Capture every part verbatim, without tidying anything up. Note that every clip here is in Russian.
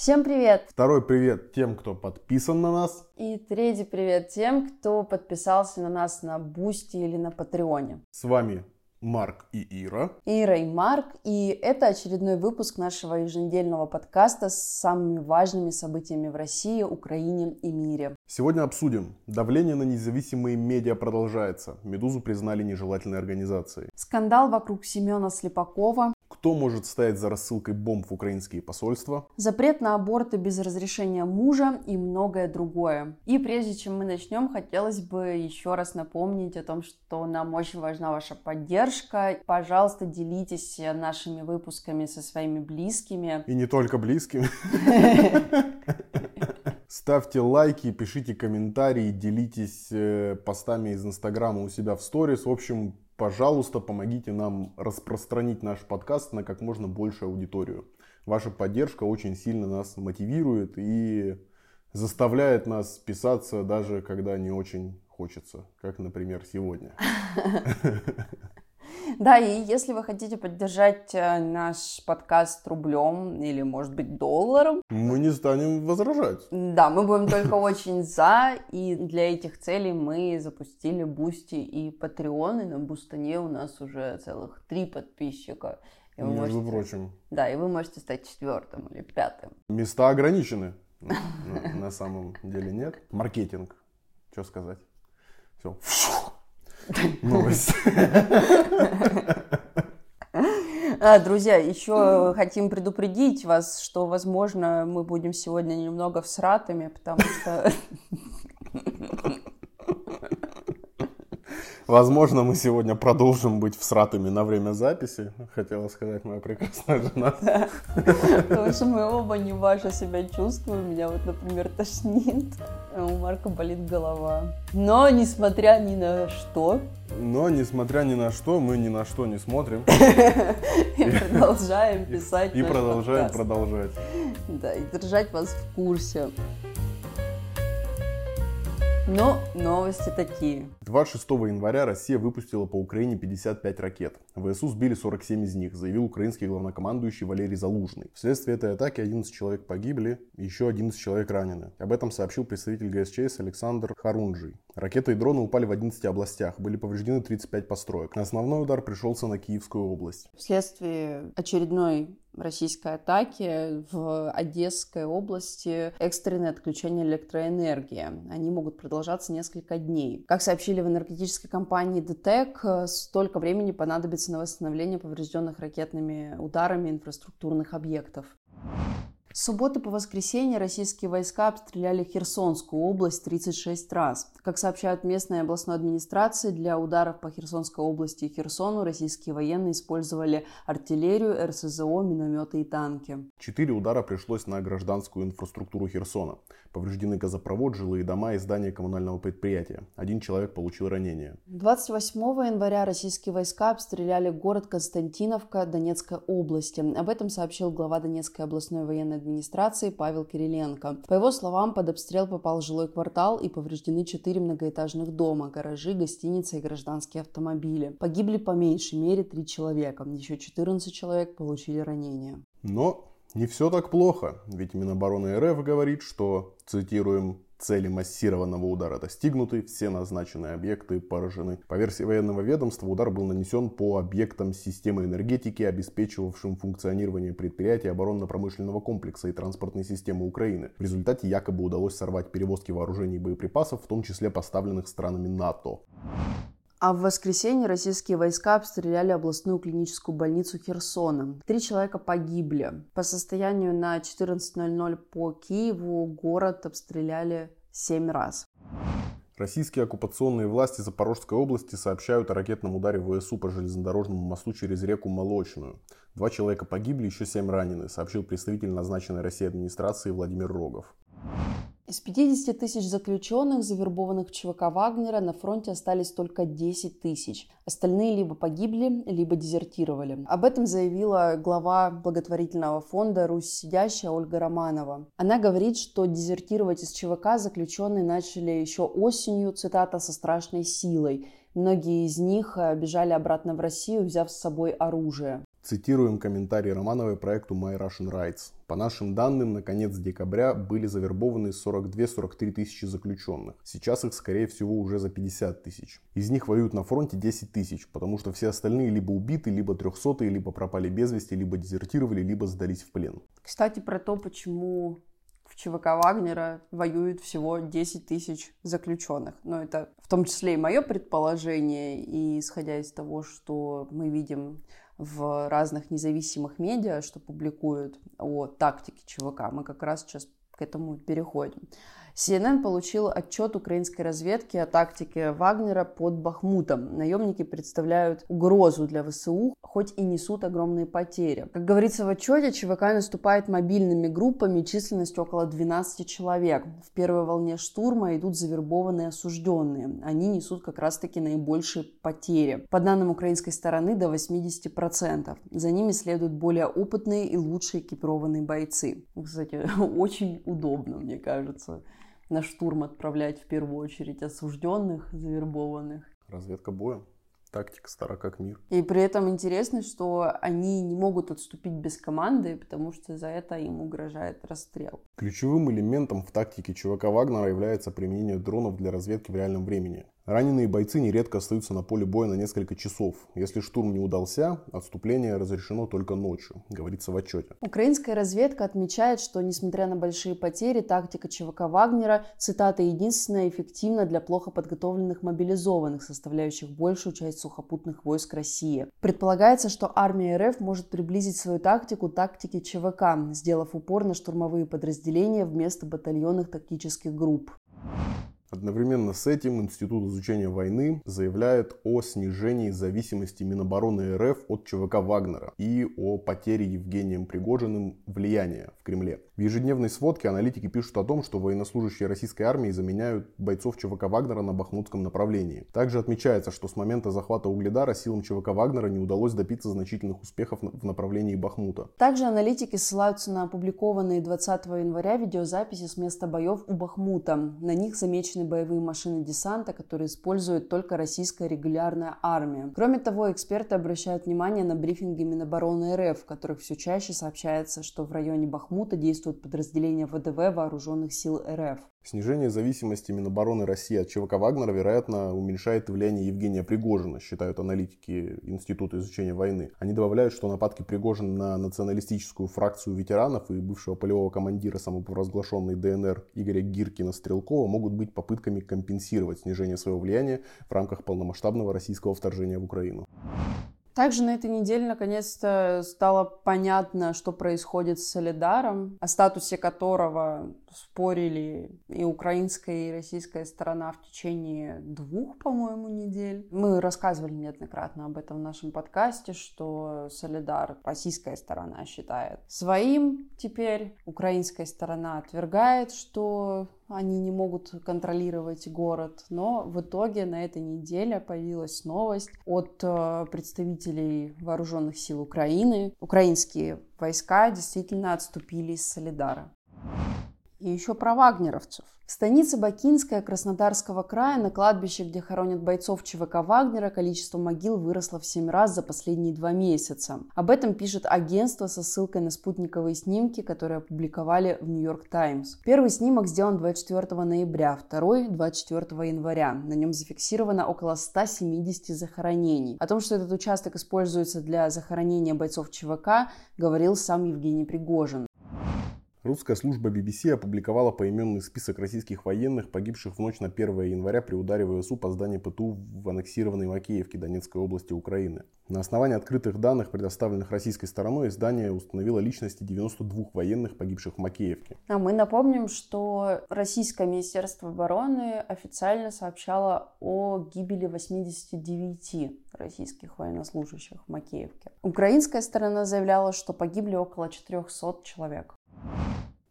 Всем привет! Второй привет тем, кто подписан на нас. И третий привет тем, кто подписался на нас на Boosty или на Патреоне. С вами Марк и Ира. Ира и Марк. И это очередной выпуск нашего еженедельного подкаста с самыми важными событиями в России, Украине и мире. Сегодня обсудим. Давление на независимые медиа продолжается. «Медузу» признали нежелательной организацией. Скандал вокруг Семена Слепакова. Кто может стоять за рассылкой бомб в украинские посольства? Запрет на аборты без разрешения мужа и многое другое. И прежде чем мы начнем, хотелось бы еще раз напомнить о том, что нам очень важна ваша поддержка. Пожалуйста, делитесь нашими выпусками со своими близкими. И не только близкими. Ставьте лайки, пишите комментарии, делитесь постами из Инстаграма у себя в сторис. В общем, пожалуйста, помогите нам распространить наш подкаст на как можно большую аудиторию. Ваша поддержка очень сильно нас мотивирует и заставляет нас писаться, даже когда не очень хочется, как, например, сегодня. Да, и если вы хотите поддержать наш подкаст рублем или, может быть, долларом... Мы не станем возражать. Да, мы будем только очень за, и для этих целей мы запустили Boosty и Patreon, и на Бустане у нас уже целых три подписчика. И вы Между можете... прочим. Да, и вы можете стать четвертым или пятым. Места ограничены. На самом деле нет. Маркетинг. Что сказать? Все. Новость. А, друзья, еще хотим предупредить вас, что, возможно, мы будем сегодня немного всратыми, потому что... Возможно, мы сегодня продолжим быть всратыми на время записи, хотела сказать моя прекрасная жена. Да. Потому что мы оба не важно себя чувствуем, меня вот, например, тошнит, а у Марка болит голова. Но несмотря ни на что... Но несмотря ни на что, мы ни на что не смотрим. И продолжаем писать наш подкаст. И продолжаем продолжать. Да, и держать вас в курсе. Но новости такие. двадцать шестого января Россия выпустила по Украине пятьдесят пять ракет. ВСУ сбили сорок семь из них, заявил украинский главнокомандующий Валерий Залужный. Вследствие этой атаки одиннадцать человек погибли, еще одиннадцать человек ранены. Об этом сообщил представитель ГСЧС Александр Харунжий. Ракеты и дроны упали в одиннадцати областях, были повреждены тридцать пять построек. Основной удар пришелся на Киевскую область. Вследствие очередной российской атаки в Одесской области экстренное отключение электроэнергии. Они могут продолжаться несколько дней. Как сообщили в энергетической компании ДТЭК, столько времени понадобится на восстановление поврежденных ракетными ударами инфраструктурных объектов. С субботы по воскресенье российские войска обстреляли Херсонскую область тридцать шесть раз. Как сообщают местные областной администрации, для ударов по Херсонской области и Херсону российские военные использовали артиллерию, РСЗО, минометы и танки. Четыре удара пришлось на гражданскую инфраструктуру Херсона. Повреждены газопровод, жилые дома и здания коммунального предприятия. Один человек получил ранение. двадцать восьмого января российские войска обстреляли город Константиновка Донецкой области. Об этом сообщил глава Донецкой областной военной администрации Павел Кириленко. По его словам, под обстрел попал жилой квартал и повреждены четыре многоэтажных дома, гаражи, гостиницы и гражданские автомобили. Погибли по меньшей мере три человека. Еще четырнадцать человек получили ранения. Но не все так плохо, ведь Минобороны РФ говорит, что, цитируем, цели массированного удара достигнуты, все назначенные объекты поражены. По версии военного ведомства, удар был нанесен по объектам системы энергетики, обеспечивавшим функционирование предприятий оборонно-промышленного комплекса и транспортной системы Украины. В результате якобы удалось сорвать перевозки вооружений и боеприпасов, в том числе поставленных странами НАТО. А в воскресенье российские войска обстреляли областную клиническую больницу Херсона. Три человека погибли. По состоянию на четырнадцать ноль ноль по Киеву город обстреляли семь раз. Российские оккупационные власти Запорожской области сообщают о ракетном ударе ВСУ по железнодорожному мосту через реку Молочную. Два человека погибли, еще семь ранены, сообщил представитель назначенной Россией администрации Владимир Рогов. Из пятидесяти тысяч заключенных, завербованных в ЧВК Вагнера, на фронте остались только десять тысяч. Остальные либо погибли, либо дезертировали. Об этом заявила глава благотворительного фонда «Русь сидящая» Ольга Романова. Она говорит, что дезертировать из ЧВК заключенные начали еще осенью, цитата, «со страшной силой». Многие из них бежали обратно в Россию, взяв с собой оружие. Цитируем комментарий Романовой проекту My Russian Rights. По нашим данным, на конец декабря были завербованы сорок две — сорок три тысячи заключенных. Сейчас их, скорее всего, уже за пятьдесят тысяч. Из них воюют на фронте десять тысяч, потому что все остальные либо убиты, либо трехсотые, либо пропали без вести, либо дезертировали, либо сдались в плен. Кстати, про то, почему в ЧВК Вагнера воюют всего десять тысяч заключенных. Но это в том числе и мое предположение, и исходя из того, что мы видим в разных независимых медиа, что публикуют о тактике ЧВК. Мы как раз сейчас к этому переходим. си эн эн получил отчет украинской разведки о тактике Вагнера под Бахмутом. Наемники представляют угрозу для ВСУ, хоть и несут огромные потери. Как говорится в отчете, ЧВК наступает мобильными группами численностью около двенадцати человек. В первой волне штурма идут завербованные осужденные. Они несут как раз-таки наибольшие потери. По данным украинской стороны, до восьмидесяти процентов. За ними следуют более опытные и лучше экипированные бойцы. Кстати, очень удобно, мне кажется, на штурм отправлять в первую очередь осужденных, завербованных. Разведка боя. Тактика стара как мир. И при этом интересно, что они не могут отступить без команды, потому что за это им угрожает расстрел. Ключевым элементом в тактике ЧВК Вагнера является применение дронов для разведки в реальном времени. Раненые бойцы нередко остаются на поле боя на несколько часов. Если штурм не удался, отступление разрешено только ночью, говорится в отчете. Украинская разведка отмечает, что, несмотря на большие потери, тактика ЧВК Вагнера, цитата, единственная эффективна для плохо подготовленных мобилизованных, составляющих большую часть сухопутных войск России. Предполагается, что армия РФ может приблизить свою тактику к тактике ЧВК, сделав упор на штурмовые подразделения вместо батальонных тактических групп. Одновременно с этим Институт изучения войны заявляет о снижении зависимости Минобороны РФ от ЧВК Вагнера и о потере Евгением Пригожиным влияния в Кремле. В ежедневной сводке аналитики пишут о том, что военнослужащие российской армии заменяют бойцов ЧВК Вагнера на бахмутском направлении. Также отмечается, что с момента захвата Угледара силам ЧВК Вагнера не удалось добиться значительных успехов в направлении Бахмута. Также аналитики ссылаются на опубликованные двадцатого января видеозаписи с места боев у Бахмута. На них замечены боевые машины десанта, которые используют только российская регулярная армия. Кроме того, эксперты обращают внимание на брифинги Минобороны РФ, в которых все чаще сообщается, что в районе Бахмута действуют подразделения ВДВ Вооруженных сил РФ. Снижение зависимости Минобороны России от ЧВК Вагнера, вероятно, уменьшает влияние Евгения Пригожина, считают аналитики Института изучения войны. Они добавляют, что нападки Пригожина на националистическую фракцию ветеранов и бывшего полевого командира самопровозглашенной ДНР Игоря Гиркина-Стрелкова могут быть попытками компенсировать снижение своего влияния в рамках полномасштабного российского вторжения в Украину. Также на этой неделе наконец-то стало понятно, что происходит с Солидаром, о статусе которого спорили и украинская, и российская сторона в течение двух, по-моему, недель. Мы рассказывали неоднократно об этом в нашем подкасте, что Солидар российская сторона считает своим теперь. Украинская сторона отвергает, что они не могут контролировать город. Но в итоге на этой неделе появилась новость от представителей Вооруженных сил Украины. Украинские войска действительно отступили из Солидара. И еще про вагнеровцев. В станице Бакинская Краснодарского края, на кладбище, где хоронят бойцов ЧВК Вагнера, количество могил выросло в семь раз за последние два месяца. Об этом пишет агентство со ссылкой на спутниковые снимки, которые опубликовали в Нью-Йорк Таймс. Первый снимок сделан двадцать четвёртого ноября, второй – двадцать четвёртого января. На нем зафиксировано около ста семидесяти захоронений. О том, что этот участок используется для захоронения бойцов ЧВК, говорил сам Евгений Пригожин. Русская служба би би си опубликовала поименный список российских военных, погибших в ночь на первое января при ударе ВСУ по зданию ПТУ в аннексированной Макеевке Донецкой области Украины. На основании открытых данных, предоставленных российской стороной, издание установило личности девяноста двух военных, погибших в Макеевке. А мы напомним, что Российское министерство обороны официально сообщало о гибели восьмидесяти девяти российских военнослужащих в Макеевке. Украинская сторона заявляла, что погибли около четырёхсот человек.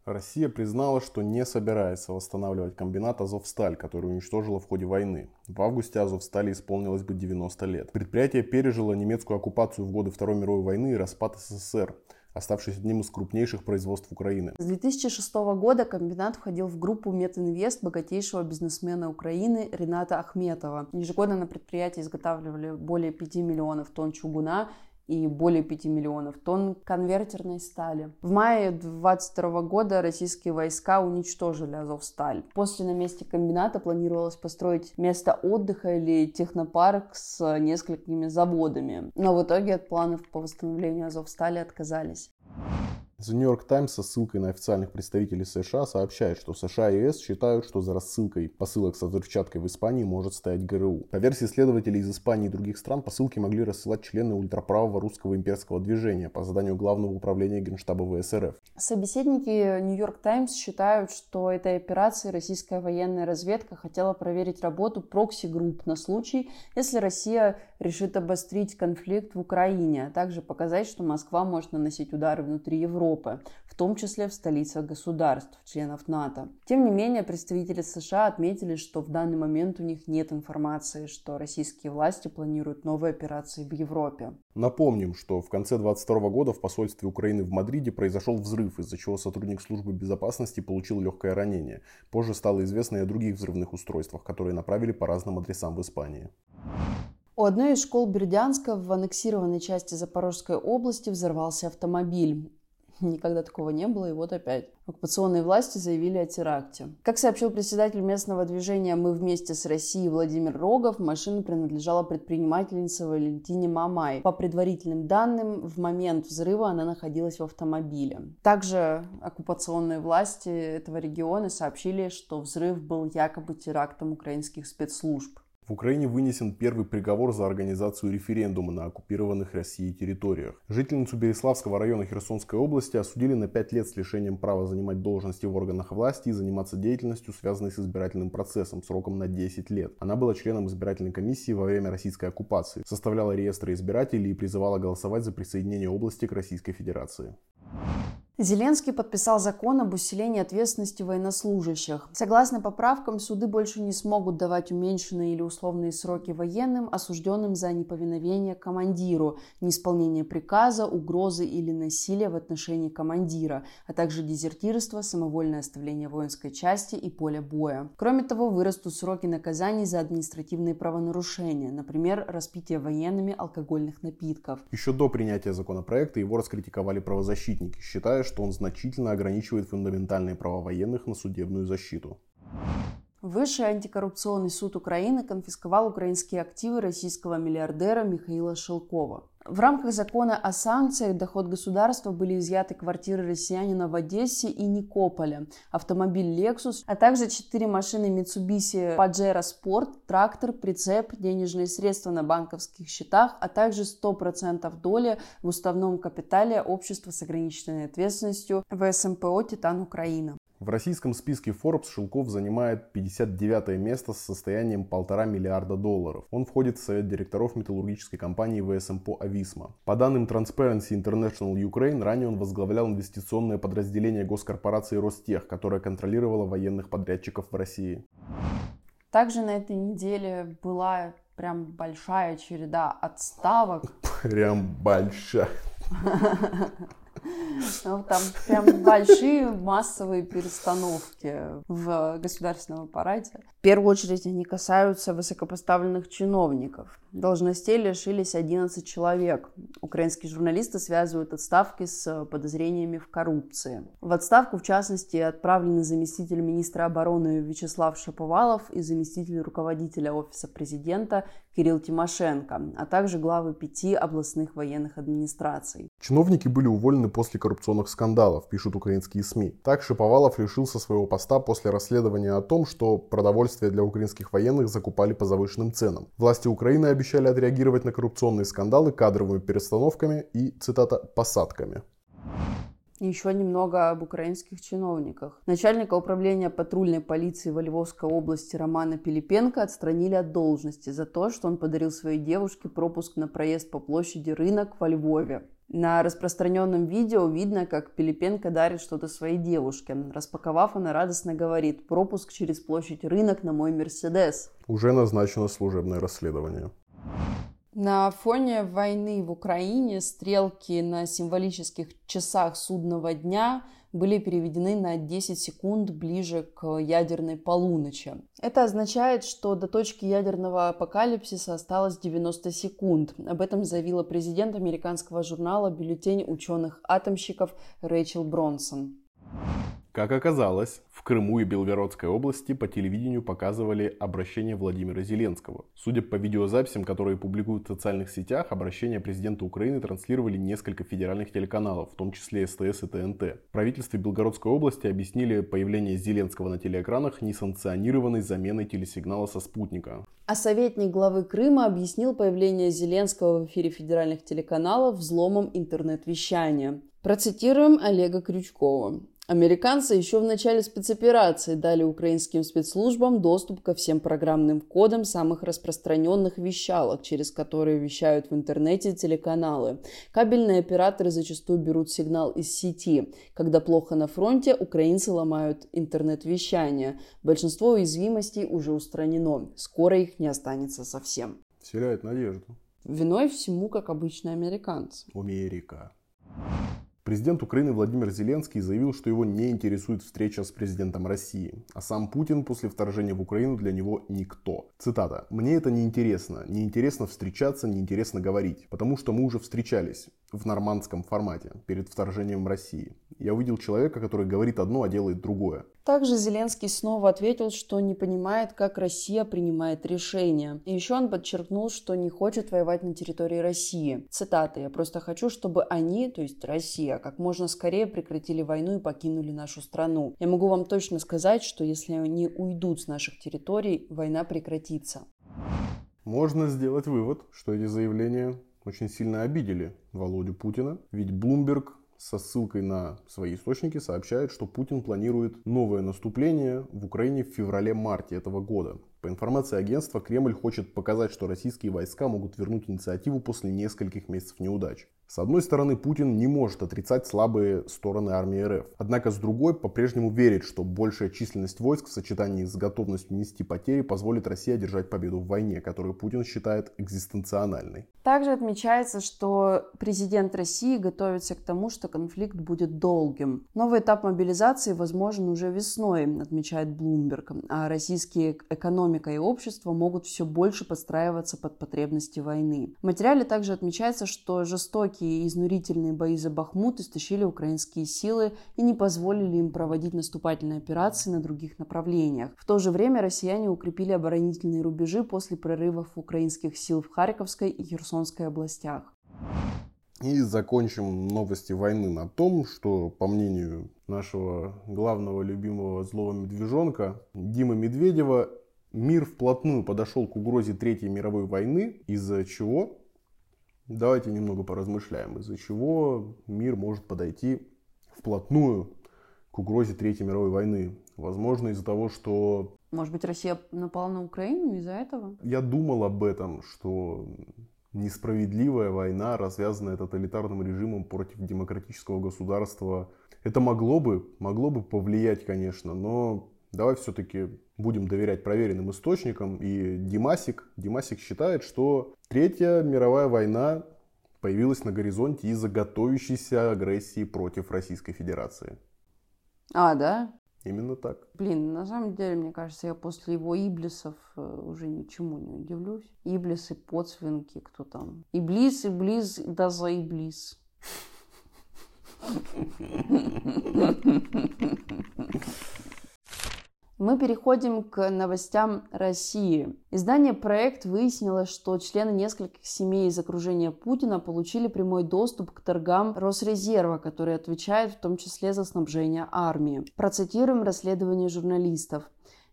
Россия признала, что не собирается восстанавливать комбинат «Азовсталь», который уничтожила в ходе войны. В августе «Азовстали» исполнилось бы девяносто лет. Предприятие пережило немецкую оккупацию в годы Второй мировой войны и распад СССР, оставшись одним из крупнейших производств Украины. С две тысячи шестого года комбинат входил в группу Метинвест богатейшего бизнесмена Украины Рината Ахметова. Ежегодно на предприятии изготавливали более пяти миллионов тонн чугуна и более пяти миллионов тонн конвертерной стали. В мае двадцать второго года российские войска уничтожили Азовсталь. После на месте комбината планировалось построить место отдыха или технопарк с несколькими заводами. Но в итоге от планов по восстановлению Азовстали отказались. The New York Times со ссылкой на официальных представителей США сообщает, что США и ЕС считают, что за рассылкой посылок со взрывчаткой в Испании может стоять ГРУ. По версии следователей из Испании и других стран, посылки могли рассылать члены ультраправого русского имперского движения по заданию Главного управления Генштаба ВСРФ. Собеседники New York Times считают, что этой операцией российская военная разведка хотела проверить работу прокси-групп на случай, если Россия решит обострить конфликт в Украине, а также показать, что Москва может наносить удары внутри Европы, в том числе в столицах государств, членов НАТО. Тем не менее, представители США отметили, что в данный момент у них нет информации, что российские власти планируют новые операции в Европе. Напомним, что в конце двадцать второго года в посольстве Украины в Мадриде произошел взрыв, из-за чего сотрудник службы безопасности получил легкое ранение. Позже стало известно и о других взрывных устройствах, которые направили по разным адресам в Испании. У одной из школ Бердянска в аннексированной части Запорожской области взорвался автомобиль. Никогда такого не было, и вот опять. Оккупационные власти заявили о теракте. Как сообщил председатель местного движения «Мы вместе с Россией» Владимир Рогов, машина принадлежала предпринимательнице Валентине Мамай. По предварительным данным, в момент взрыва она находилась в автомобиле. Также оккупационные власти этого региона сообщили, что взрыв был якобы терактом украинских спецслужб. В Украине вынесен первый приговор за организацию референдума на оккупированных Россией территориях. Жительницу Береславского района Херсонской области осудили на пять лет с лишением права занимать должности в органах власти и заниматься деятельностью, связанной с избирательным процессом, сроком на десять лет. Она была членом избирательной комиссии во время российской оккупации, составляла реестры избирателей и призывала голосовать за присоединение области к Российской Федерации. Зеленский подписал закон об усилении ответственности военнослужащих. Согласно поправкам, суды больше не смогут давать уменьшенные или условные сроки военным, осужденным за неповиновение командиру, неисполнение приказа, угрозы или насилие в отношении командира, а также дезертирство, самовольное оставление воинской части и поля боя. Кроме того, вырастут сроки наказаний за административные правонарушения, например, распитие военными алкогольных напитков. Еще до принятия законопроекта его раскритиковали правозащитники, считая, что он значительно ограничивает фундаментальные права военных на судебную защиту. Высший антикоррупционный суд Украины конфисковал украинские активы российского миллиардера Михаила Шелкова. В рамках закона о санкциях доход государства были изъяты квартиры россиянина в Одессе и Никополе, автомобиль Lexus, а также четыре машины Mitsubishi Pajero Sport, трактор, прицеп, денежные средства на банковских счетах, а также сто процентов доли в уставном капитале общества с ограниченной ответственностью ВСМПО «Титан Украина». В российском списке Forbes Шелков занимает пятьдесят девятое место с состоянием полтора миллиарда долларов. Он входит в совет директоров металлургической компании ВСМПО «Ависма». По данным Transparency International Ukraine, ранее он возглавлял инвестиционное подразделение госкорпорации «Ростех», которое контролировало военных подрядчиков в России. Также на этой неделе была прям большая череда отставок. Прям большая. Ну, там прям большие массовые перестановки в государственном аппарате. В первую очередь они касаются высокопоставленных чиновников. Должностей лишились одиннадцать человек. Украинские журналисты связывают отставки с подозрениями в коррупции. В отставку, в частности, отправлены заместитель министра обороны Вячеслав Шаповалов и заместитель руководителя Офиса президента Кирилл Тимошенко, а также главы пяти областных военных администраций. Чиновники были уволены после коррупционных скандалов, пишут украинские СМИ. Так, Шаповалов лишился своего поста после расследования о том, что продовольствие для украинских военных закупали по завышенным ценам. Власти Украины обещали отреагировать на коррупционные скандалы кадровыми перестановками и, цитата, «посадками». Еще немного об украинских чиновниках. Начальника управления патрульной полиции во Львовской области Романа Пилипенко отстранили от должности за то, что он подарил своей девушке пропуск на проезд по площади Рынок во Львове. На распространенном видео видно, как Пилипенко дарит что-то своей девушке. Распаковав, она радостно говорит: «Пропуск через площадь Рынок на мой Мерседес». Уже назначено служебное расследование. На фоне войны в Украине стрелки на символических часах судного дня были переведены на десять секунд ближе к ядерной полуночи. Это означает, что до точки ядерного апокалипсиса осталось девяносто секунд. Об этом заявила президент американского журнала «Бюллетень ученых-атомщиков» Рэйчел Бронсон. Как оказалось, в Крыму и Белгородской области по телевидению показывали обращение Владимира Зеленского. Судя по видеозаписям, которые публикуют в социальных сетях, обращение президента Украины транслировали несколько федеральных телеканалов, в том числе СТС и ТНТ. В правительстве Белгородской области объяснили появление Зеленского на телеэкранах несанкционированной заменой телесигнала со спутника. А советник главы Крыма объяснил появление Зеленского в эфире федеральных телеканалов взломом интернет-вещания. Процитируем Олега Крючкова. Американцы еще в начале спецоперации дали украинским спецслужбам доступ ко всем программным кодам самых распространенных вещалок, через которые вещают в интернете телеканалы. Кабельные операторы зачастую берут сигнал из сети. Когда плохо на фронте, украинцы ломают интернет-вещание. Большинство уязвимостей уже устранено. Скоро их не останется совсем. Теряет надежду. Виной всему, как обычно, американцы. Америка. Президент Украины Владимир Зеленский заявил, что его не интересует встреча с президентом России, а сам Путин после вторжения в Украину для него никто. Цитата. «Мне это неинтересно. Неинтересно встречаться, неинтересно говорить, потому что мы уже встречались в нормандском формате перед вторжением России. Я увидел человека, который говорит одно, а делает другое». Также Зеленский снова ответил, что не понимает, как Россия принимает решения. И еще он подчеркнул, что не хочет воевать на территории России. Цитата. «Я просто хочу, чтобы они, то есть Россия, как можно скорее прекратили войну и покинули нашу страну. Я могу вам точно сказать, что если они уйдут с наших территорий, война прекратится». Можно сделать вывод, что эти заявления очень сильно обидели Володю Путина. Ведь Bloomberg со ссылкой на свои источники сообщает, что Путин планирует новое наступление в Украине в феврале-марте этого года. По информации агентства, Кремль хочет показать, что российские войска могут вернуть инициативу после нескольких месяцев неудач. С одной стороны, Путин не может отрицать слабые стороны армии РФ. Однако, с другой, по-прежнему верит, что большая численность войск в сочетании с готовностью нести потери позволит России одержать победу в войне, которую Путин считает экзистенциональной. Также отмечается, что президент России готовится к тому, что конфликт будет долгим. Новый этап мобилизации возможен уже весной, отмечает Блумберг. А российские экономика и общество могут все больше подстраиваться под потребности войны. В материале также отмечается, что жестокие и изнурительные бои за Бахмут истощили украинские силы и не позволили им проводить наступательные операции на других направлениях. В то же время россияне укрепили оборонительные рубежи после прорывов украинских сил в Харьковской и Херсонской областях. И закончим новости войны на том, что, по мнению нашего главного любимого злого медвежонка Димы Медведева, мир вплотную подошел к угрозе Третьей мировой войны, из-за чего... Давайте немного поразмышляем, из-за чего мир может подойти вплотную к угрозе Третьей мировой войны. Возможно, из-за того, что... Может быть, Россия напала на Украину из-за этого? Я думал об этом, что несправедливая война, развязанная тоталитарным режимом против демократического государства, это могло бы, могло бы повлиять, конечно, но... Давай все-таки будем доверять проверенным источникам. И Димасик, Димасик считает, что Третья мировая война появилась на горизонте из-за готовящейся агрессии против Российской Федерации. А, да? Именно так. Блин, на самом деле, мне кажется, я после его иблисов уже ничему не удивлюсь. Иблисы, подсвинки, кто там? Иблис, иблис, да за иблис. Мы переходим к новостям России. Издание «Проект» выяснило, что члены нескольких семей из окружения Путина получили прямой доступ к торгам Росрезерва, который отвечает в том числе за снабжение армии. Процитируем расследование журналистов.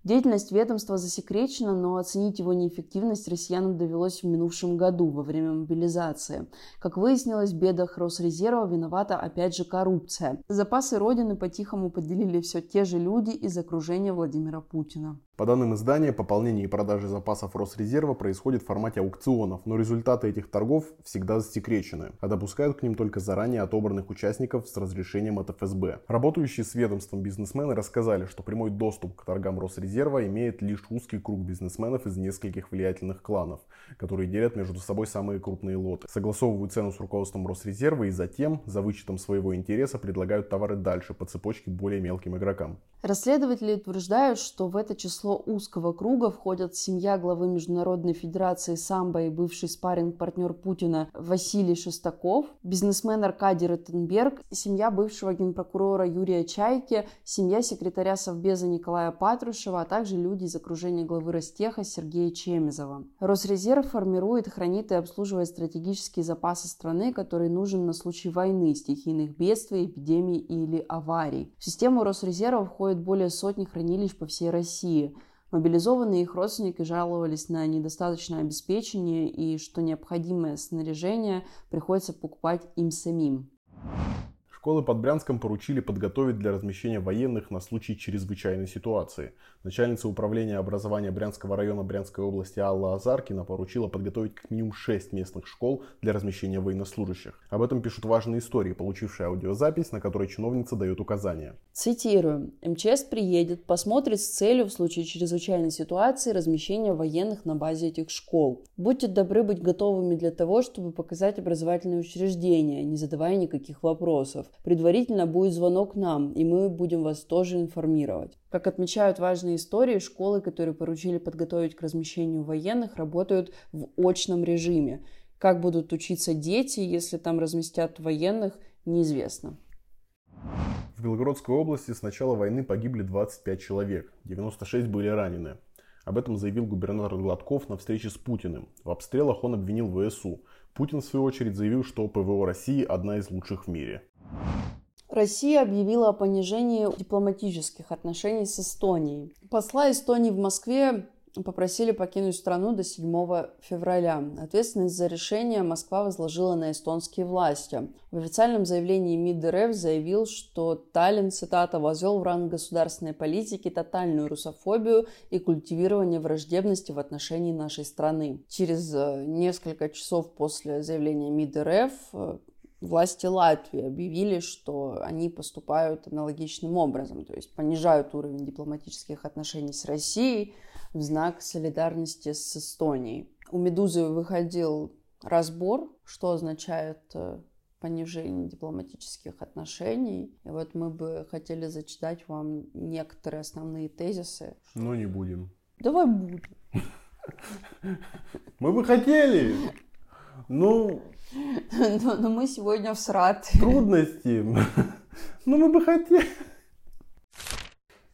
Деятельность ведомства засекречена, но оценить его неэффективность россиянам довелось в минувшем году, во время мобилизации. Как выяснилось, в бедах Росрезерва виновата опять же коррупция. Запасы Родины по-тихому поделили все те же люди из окружения Владимира Путина. По данным издания, пополнение и продажи запасов Росрезерва происходит в формате аукционов, но результаты этих торгов всегда засекречены, а допускают к ним только заранее отобранных участников с разрешением от эф эс бэ. Работающие с ведомством бизнесмены рассказали, что прямой доступ к торгам Росрезерва имеет лишь узкий круг бизнесменов из нескольких влиятельных кланов, которые делят между собой самые крупные лоты, согласовывают цену с руководством Росрезерва и затем, за вычетом своего интереса, предлагают товары дальше по цепочке более мелким игрокам. Расследователи утверждают, что в это число узкого круга входят семья главы Международной федерации самбо и бывший спарринг-партнер Путина Василий Шестаков, бизнесмен Аркадий Ротенберг, семья бывшего генпрокурора Юрия Чайки, семья секретаря Совбеза Николая Патрушева, а также люди из окружения главы Ростеха Сергея Чемезова. Росрезерв формирует, хранит и обслуживает стратегические запасы страны, которые нужны на случай войны, стихийных бедствий, эпидемий или аварий. В систему Росрезерва входит более сотни хранилищ по всей России. Мобилизованные их родственники жаловались на недостаточное обеспечение и что необходимое снаряжение приходится покупать им самим. Школы под Брянском поручили подготовить для размещения военных на случай чрезвычайной ситуации. Начальница управления образования Брянского района Брянской области Алла Азаркина поручила подготовить как минимум шесть местных школ для размещения военнослужащих. Об этом пишут «Важные истории», получившие аудиозапись, на которой чиновница дает указания. Цитирую. «МЧС приедет, посмотрит с целью в случае чрезвычайной ситуации размещения военных на базе этих школ. Будьте добры быть готовыми для того, чтобы показать образовательные учреждения, не задавая никаких вопросов. Предварительно будет звонок нам, и мы будем вас тоже информировать». Как отмечают «Важные истории», школы, которые поручили подготовить к размещению военных, работают в очном режиме. Как будут учиться дети, если там разместят военных, неизвестно. В Белгородской области с начала войны погибли двадцать пять человек, девяносто шесть были ранены. Об этом заявил губернатор Гладков на встрече с Путиным. В обстрелах он обвинил вэ эс у. Путин, в свою очередь, заявил, что пэ вэ о России одна из лучших в мире. Россия объявила о понижении дипломатических отношений с Эстонией. Посла Эстонии в Москве попросили покинуть страну до седьмого февраля. Ответственность за решение Москва возложила на эстонские власти. В официальном заявлении МИД эр эф заявил, что Таллин, цитата, «возвел в ранг государственной политики тотальную русофобию и культивирование враждебности в отношении нашей страны». Через несколько часов после заявления МИД эр эф власти Латвии объявили, что они поступают аналогичным образом, то есть понижают уровень дипломатических отношений с Россией в знак солидарности с Эстонией. У «Медузы» выходил разбор, что означает понижение дипломатических отношений. И вот мы бы хотели зачитать вам некоторые основные тезисы. Но не будем. Давай будем. Мы бы хотели, но... Но, но мы сегодня в срате. Трудности. Но мы бы хотели.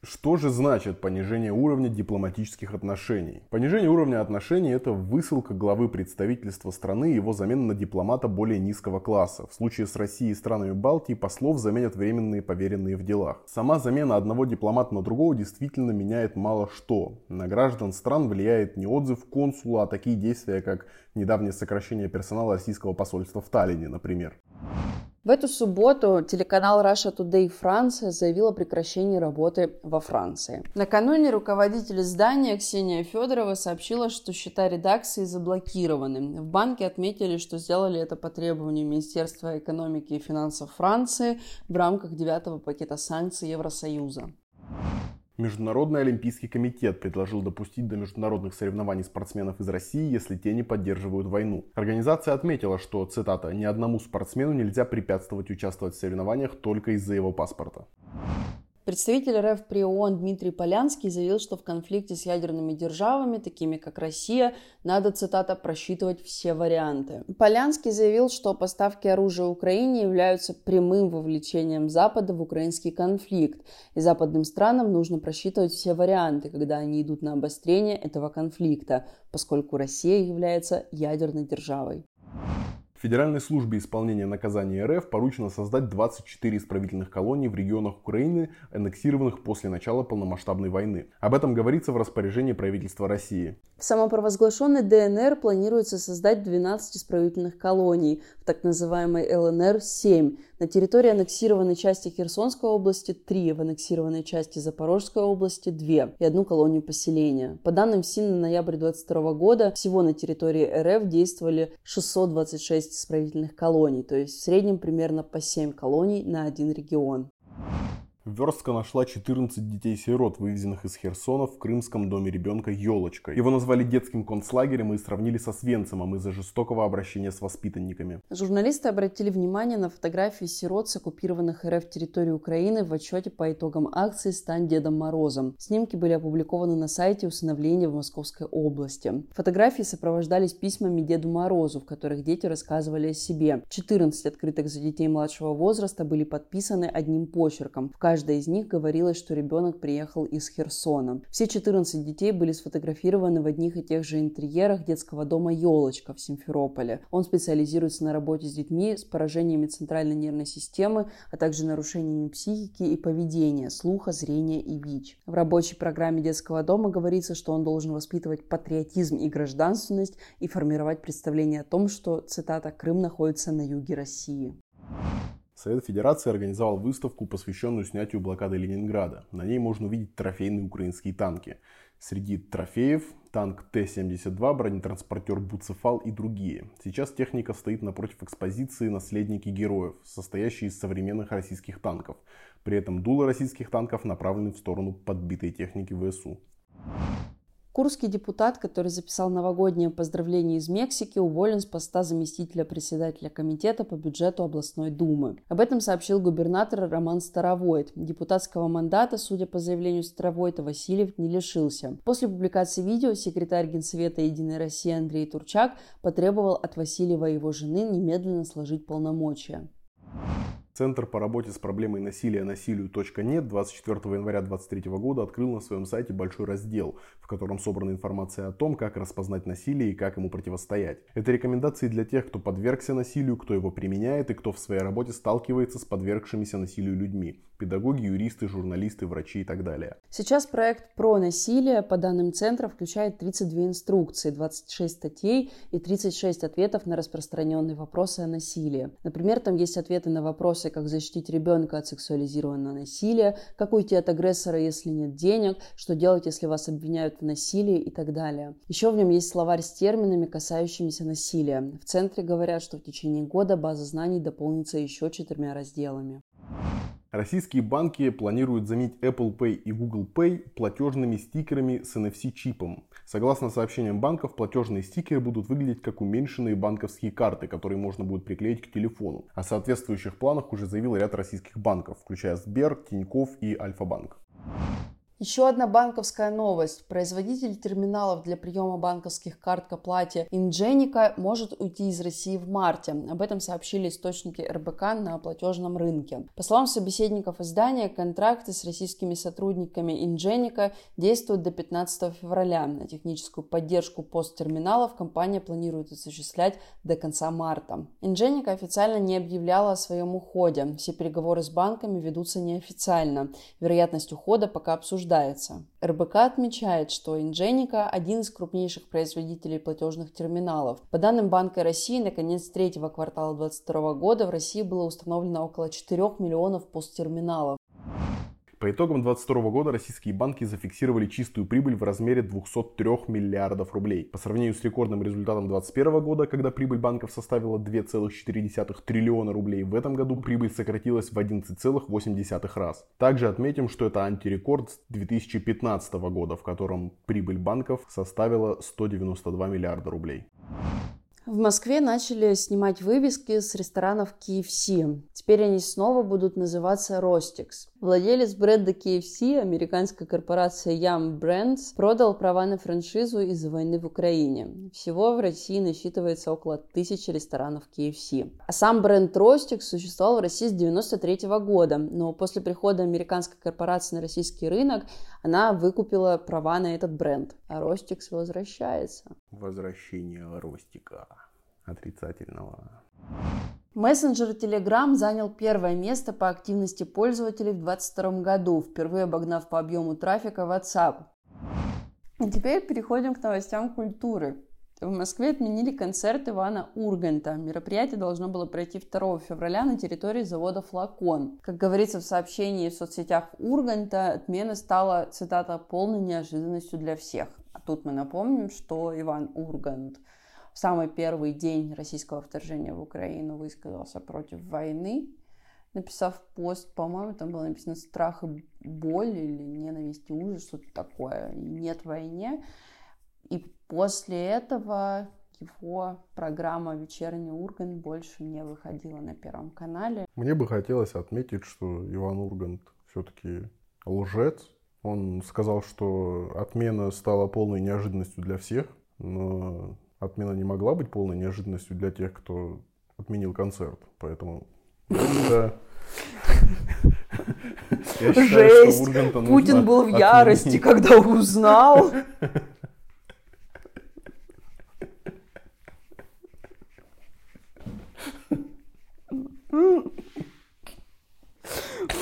Что же значит понижение уровня дипломатических отношений? Понижение уровня отношений – это высылка главы представительства страны и его замена на дипломата более низкого класса. В случае с Россией и странами Балтии послов заменят временные поверенные в делах. Сама замена одного дипломата на другого действительно меняет мало что. На граждан стран влияет не отзыв консула, а такие действия, как недавнее сокращение персонала российского посольства в Таллине, например. В эту субботу телеканал Russia Today Франция заявил о прекращении работы во Франции. Накануне руководитель издания Ксения Федорова сообщила, что счета редакции заблокированы. В банке отметили, что сделали это по требованию Министерства экономики и финансов Франции в рамках девятого пакета санкций Евросоюза. Международный олимпийский комитет предложил допустить до международных соревнований спортсменов из России, если те не поддерживают войну. Организация отметила, что, цитата, «ни одному спортсмену нельзя препятствовать участвовать в соревнованиях только из-за его паспорта». Представитель эр эф при ООН Дмитрий Полянский заявил, что в конфликте с ядерными державами, такими как Россия, надо, цитата, «просчитывать все варианты». Полянский заявил, что поставки оружия Украине являются прямым вовлечением Запада в украинский конфликт, и западным странам нужно просчитывать все варианты, когда они идут на обострение этого конфликта, поскольку Россия является ядерной державой. Федеральной службе исполнения наказаний РФ поручено создать двадцать четыре исправительных колонии в регионах Украины, аннексированных после начала полномасштабной войны. Об этом говорится в распоряжении правительства России. В самопровозглашенной ДНР планируется создать двенадцать исправительных колоний, в так называемой ЛНР семь, на территории аннексированной части Херсонской области три, в аннексированной части Запорожской области два и одну колонию поселения. По данным СИН на ноябрь две тысячи двадцать второго года всего на территории РФ действовали шестьсот двадцать шесть исправительных колоний, то есть в среднем примерно по семь колоний на один регион. Верстка нашла четырнадцать детей-сирот, вывезенных из Херсона в крымском доме ребенка «Елочка». Его назвали детским концлагерем и сравнили со Освенцимом из-за жестокого обращения с воспитанниками. Журналисты обратили внимание на фотографии сирот с оккупированных РФ территории Украины в отчете по итогам акции «Стань Дедом Морозом». Снимки были опубликованы на сайте усыновления в Московской области. Фотографии сопровождались письмами Деду Морозу, в которых дети рассказывали о себе. четырнадцать открыток за детей младшего возраста были подписаны одним почерком. В каждой из них говорилось, что ребенок приехал из Херсона. Все четырнадцать детей были сфотографированы в одних и тех же интерьерах детского дома «Елочка» в Симферополе. Он специализируется на работе с детьми с поражениями центральной нервной системы, а также нарушениями психики и поведения, слуха, зрения и ВИЧ. В рабочей программе детского дома говорится, что он должен воспитывать патриотизм и гражданственность и формировать представление о том, что, цитата, «Крым находится на юге России». Совет Федерации организовал выставку, посвященную снятию блокады Ленинграда. На ней можно увидеть трофейные украинские танки. Среди трофеев танк Т семьдесят два, бронетранспортер «Буцефал» и другие. Сейчас техника стоит напротив экспозиции «Наследники героев», состоящей из современных российских танков. При этом дула российских танков направлены в сторону подбитой техники ВСУ. Курский депутат, который записал новогоднее поздравление из Мексики, уволен с поста заместителя председателя комитета по бюджету областной думы. Об этом сообщил губернатор Роман Старовойт. Депутатского мандата, судя по заявлению Старовойта, Васильев не лишился. После публикации видео секретарь Генсовета «Единой России» Андрей Турчак потребовал от Васильева и его жены немедленно сложить полномочия. Центр по работе с проблемой насилия насилию точка нет двадцать четвёртого января две тысячи двадцать третьего года открыл на своем сайте большой раздел, в котором собрана информация о том, как распознать насилие и как ему противостоять. Это рекомендации для тех, кто подвергся насилию, кто его применяет и кто в своей работе сталкивается с подвергшимися насилию людьми. Педагоги, юристы, журналисты, врачи и так далее. Сейчас проект про насилие по данным центра включает тридцать две инструкции, двадцать шесть статей и тридцать шесть ответов на распространенные вопросы о насилии. Например, там есть ответы на вопросы, как защитить ребенка от сексуализированного насилия, как уйти от агрессора, если нет денег, что делать, если вас обвиняют в насилии и так далее. Еще в нем есть словарь с терминами, касающимися насилия. В центре говорят, что в течение года база знаний дополнится еще четырьмя разделами. Российские банки планируют заменить Apple Pay и Google Pay платежными стикерами с эн эф си-чипом. Согласно сообщениям банков, платежные стикеры будут выглядеть как уменьшенные банковские карты, которые можно будет приклеить к телефону. О соответствующих планах уже заявил ряд российских банков, включая Сбер, Тинькофф и Альфа-банк. Еще одна банковская новость. Производитель терминалов для приема банковских карт к оплате Ingenico может уйти из России в марте. Об этом сообщили источники эр бэ ка на платежном рынке. По словам собеседников издания, контракты с российскими сотрудниками Ingenico действуют до пятнадцатого февраля. На техническую поддержку посттерминалов компания планирует осуществлять до конца марта. Ingenico официально не объявляла о своем уходе. Все переговоры с банками ведутся неофициально. Вероятность ухода пока обсуждается. эр бэ ка отмечает, что Ingenico – один из крупнейших производителей платежных терминалов. По данным Банка России, на конец третьего квартала две тысячи двадцать второго года в России было установлено около четырёх миллионов посттерминалов. По итогам две тысячи двадцать второго года российские банки зафиксировали чистую прибыль в размере двухсот трёх миллиардов рублей. По сравнению с рекордным результатом две тысячи двадцать первого года, когда прибыль банков составила два целых четыре десятых триллиона рублей, в этом году прибыль сократилась в одиннадцать целых восемь десятых раз. Также отметим, что это антирекорд с две тысячи пятнадцатого года, в котором прибыль банков составила сто девяносто два миллиарда рублей. В Москве начали снимать вывески с ресторанов кей эф си. Теперь они снова будут называться «Ростикс». Владелец бренда кей эф си, американская корпорация Yum Brands, продал права на франшизу из-за войны в Украине. Всего в России насчитывается около тысячи ресторанов кей эф си. А сам бренд «Ростикс» существовал в России с девяносто третьего года, но после прихода американской корпорации на российский рынок она выкупила права на этот бренд. А «Ростикс» возвращается. Возвращение «Ростика» отрицательного. Мессенджер Telegram занял первое место по активности пользователей в две тысячи двадцать втором году, впервые обогнав по объему трафика WhatsApp. И теперь переходим к новостям культуры. В Москве отменили концерт Ивана Урганта. Мероприятие должно было пройти второго февраля на территории завода «Флакон». Как говорится в сообщении в соцсетях Урганта, отмена стала, цитата, «полной неожиданностью для всех». А тут мы напомним, что Иван Ургант в самый первый день российского вторжения в Украину высказался против войны, написав пост, по-моему, там было написано «страх и боль» или «ненависть и ужас», что-то такое, «нет войне». И после этого его программа «Вечерний Ургант» больше не выходила на Первом канале. Мне бы хотелось отметить, что Иван Ургант все-таки лжец. Он сказал, что отмена стала полной неожиданностью для всех, но отмена не могла быть полной неожиданностью для тех, кто отменил концерт. Поэтому это... Жесть! Путин был в ярости, когда узнал...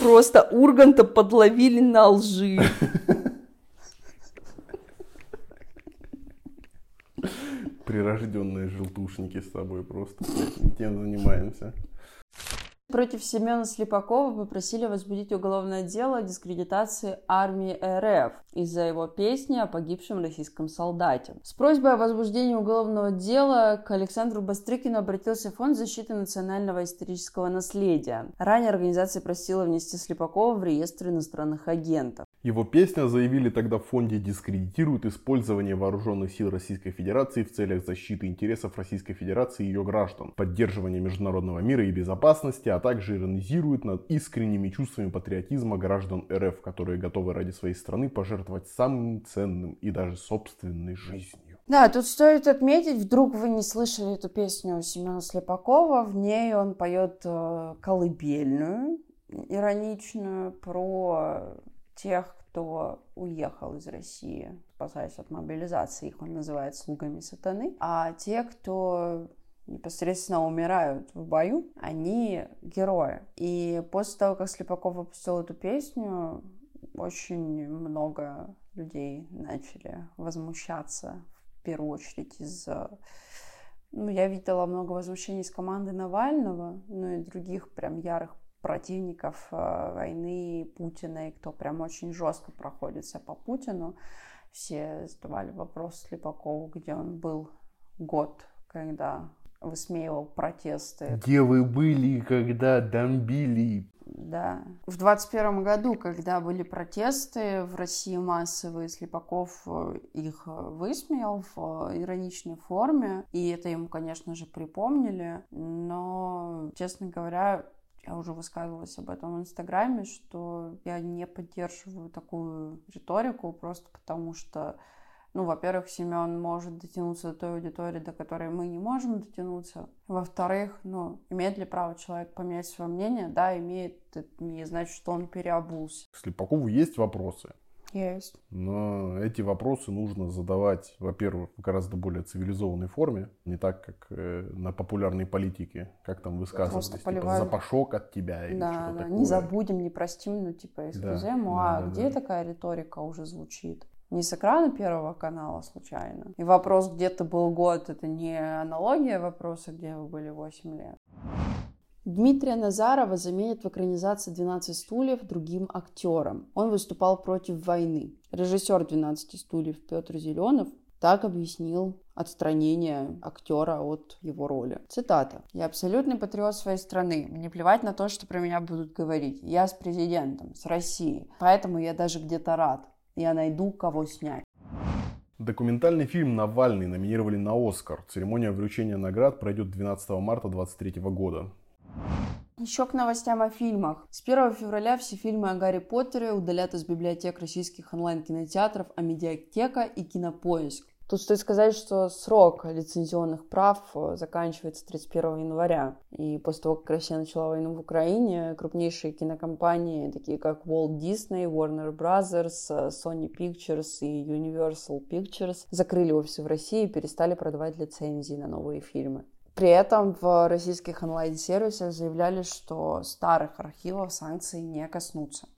Просто Урганта подловили на лжи. Прирожденные желтушники с собой просто. Тем занимаемся. Против Семена Слепакова попросили возбудить уголовное дело о дискредитации армии РФ из-за его песни о погибшем российском солдате. С просьбой о возбуждении уголовного дела к Александру Бастрыкину обратился Фонд защиты национального исторического наследия. Ранее организация просила внести Слепакова в реестр иностранных агентов. Его песня, заявили тогда в фонде, дискредитирует использование вооруженных сил Российской Федерации в целях защиты интересов Российской Федерации и ее граждан, поддерживания международного мира и безопасности, а также иронизирует над искренними чувствами патриотизма граждан РФ, которые готовы ради своей страны пожертвовать самым ценным и даже собственной жизнью. Да, тут стоит отметить, вдруг вы не слышали эту песню Семена Слепакова, в ней он поет колыбельную, ироничную, про тех, кто уехал из России, спасаясь от мобилизации, их он называет слугами сатаны, а те, кто... непосредственно умирают в бою, они герои. И после того, как Слепаков выпустил эту песню, очень много людей начали возмущаться, в первую очередь из-за... Ну, я видела много возмущений из команды Навального, ну и других прям ярых противников войны Путина, и кто прям очень жестко проходится по Путину. Все задавали вопрос Слепакову, где он был год, когда... высмеивал протесты. Где вы были, когда бомбили? Да. В двадцать первом году, когда были протесты в России массовые, Слепаков их высмеял в ироничной форме. И это ему, конечно же, припомнили. Но, честно говоря, я уже высказывалась об этом в Инстаграме, что я не поддерживаю такую риторику просто потому, что... Ну, во-первых, Семен может дотянуться до той аудитории, до которой мы не можем дотянуться. Во-вторых, ну, имеет ли право человек поменять свое мнение? Да, имеет. Это не значит, что он переобулся. К Слепакову есть вопросы? Есть. Но эти вопросы нужно задавать, во-первых, в гораздо более цивилизованной форме. Не так, как э, на популярной политике. Как там высказывались, типа, запашок от тебя или да, что-то да. такое. Не забудем, не простим, ну, типа, эскузему. Да, а да, где да. такая риторика уже звучит? Не с экрана Первого канала случайно. И вопрос, где ты был год, это не аналогия вопроса, где вы были восемь лет. Дмитрия Назарова заменят в экранизации «двенадцать стульев» другим актером. Он выступал против войны. Режиссер «двенадцати стульев» Петр Зеленов так объяснил отстранение актера от его роли. Цитата. «Я абсолютный патриот своей страны. Мне плевать на то, что про меня будут говорить. Я с президентом, с Россией. Поэтому я даже где-то рад. Я найду, кого снять». Документальный фильм «Навальный» номинировали на «Оскар». Церемония вручения наград пройдет двенадцатого марта две тысячи двадцать третьего года. Еще к новостям о фильмах. С первого февраля все фильмы о Гарри Поттере удалят из библиотек российских онлайн-кинотеатров «Амедиатека» и «Кинопоиск». Тут стоит сказать, что срок лицензионных прав заканчивается тридцать первого января. И после того, как Россия начала войну в Украине, крупнейшие кинокомпании, такие как Walt Disney, Warner Brothers, Sony Pictures и Universal Pictures, закрыли офисы в России и перестали продавать лицензии на новые фильмы. При этом в российских онлайн-сервисах заявляли, что старых архивов санкций не коснутся.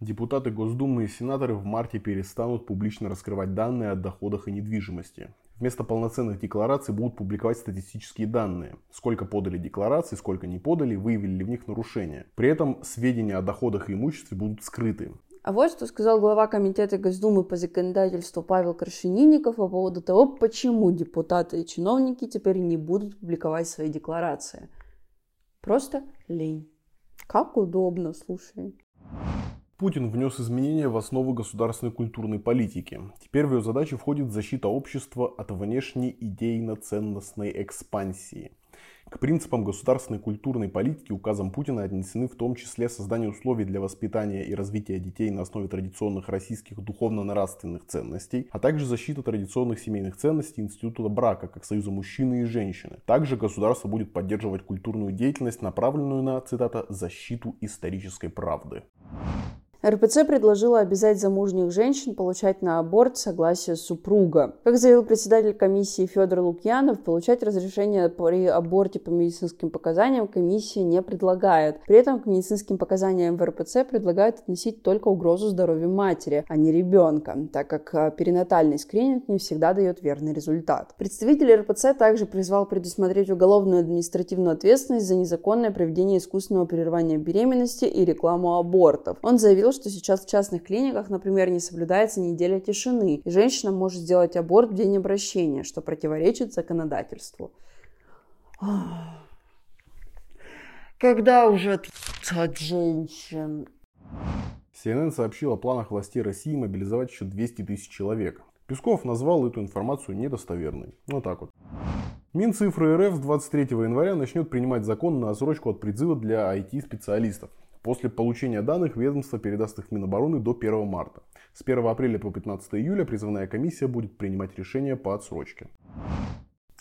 Депутаты Госдумы и сенаторы в марте перестанут публично раскрывать данные о доходах и недвижимости. Вместо полноценных деклараций будут публиковать статистические данные. Сколько подали деклараций, сколько не подали, выявили ли в них нарушения. При этом сведения о доходах и имуществе будут скрыты. А вот что сказал глава комитета Госдумы по законодательству Павел Крашенинников по поводу того, почему депутаты и чиновники теперь не будут публиковать свои декларации. Просто лень. Как удобно, слушай. Путин внес изменения в основу государственной культурной политики. Теперь в ее задачу входит защита общества от внешней идейно-ценностной экспансии. К принципам государственной культурной политики указом Путина отнесены в том числе создание условий для воспитания и развития детей на основе традиционных российских духовно-нравственных ценностей, а также защита традиционных семейных ценностей института брака, как союза мужчины и женщины. Также государство будет поддерживать культурную деятельность, направленную на, цитата, «защиту исторической правды». эр пэ цэ предложила обязать замужних женщин получать на аборт согласие супруга. Как заявил председатель комиссии Федор Лукьянов, получать разрешение при аборте по медицинским показаниям комиссия не предлагает. При этом к медицинским показаниям в эр пэ цэ предлагают относить только угрозу здоровью матери, а не ребенка, так как перинатальный скрининг не всегда дает верный результат. Представитель эр пэ цэ также призвал предусмотреть уголовную административную ответственность за незаконное проведение искусственного прерывания беременности и рекламу абортов. Он заявил, что сейчас в частных клиниках, например, не соблюдается неделя тишины, и женщина может сделать аборт в день обращения, что противоречит законодательству. Когда уже отъебаться от женщин? си эн эн сообщил о планах властей России мобилизовать еще двести тысяч человек. Песков назвал эту информацию недостоверной. Вот так вот. Минцифры эр эф с двадцать третьего января начнет принимать закон на отсрочку от призыва для ай ти-специалистов. После получения данных ведомство передаст их Минобороны до первого марта. С первого апреля по пятнадцатое июля призывная комиссия будет принимать решения по отсрочке.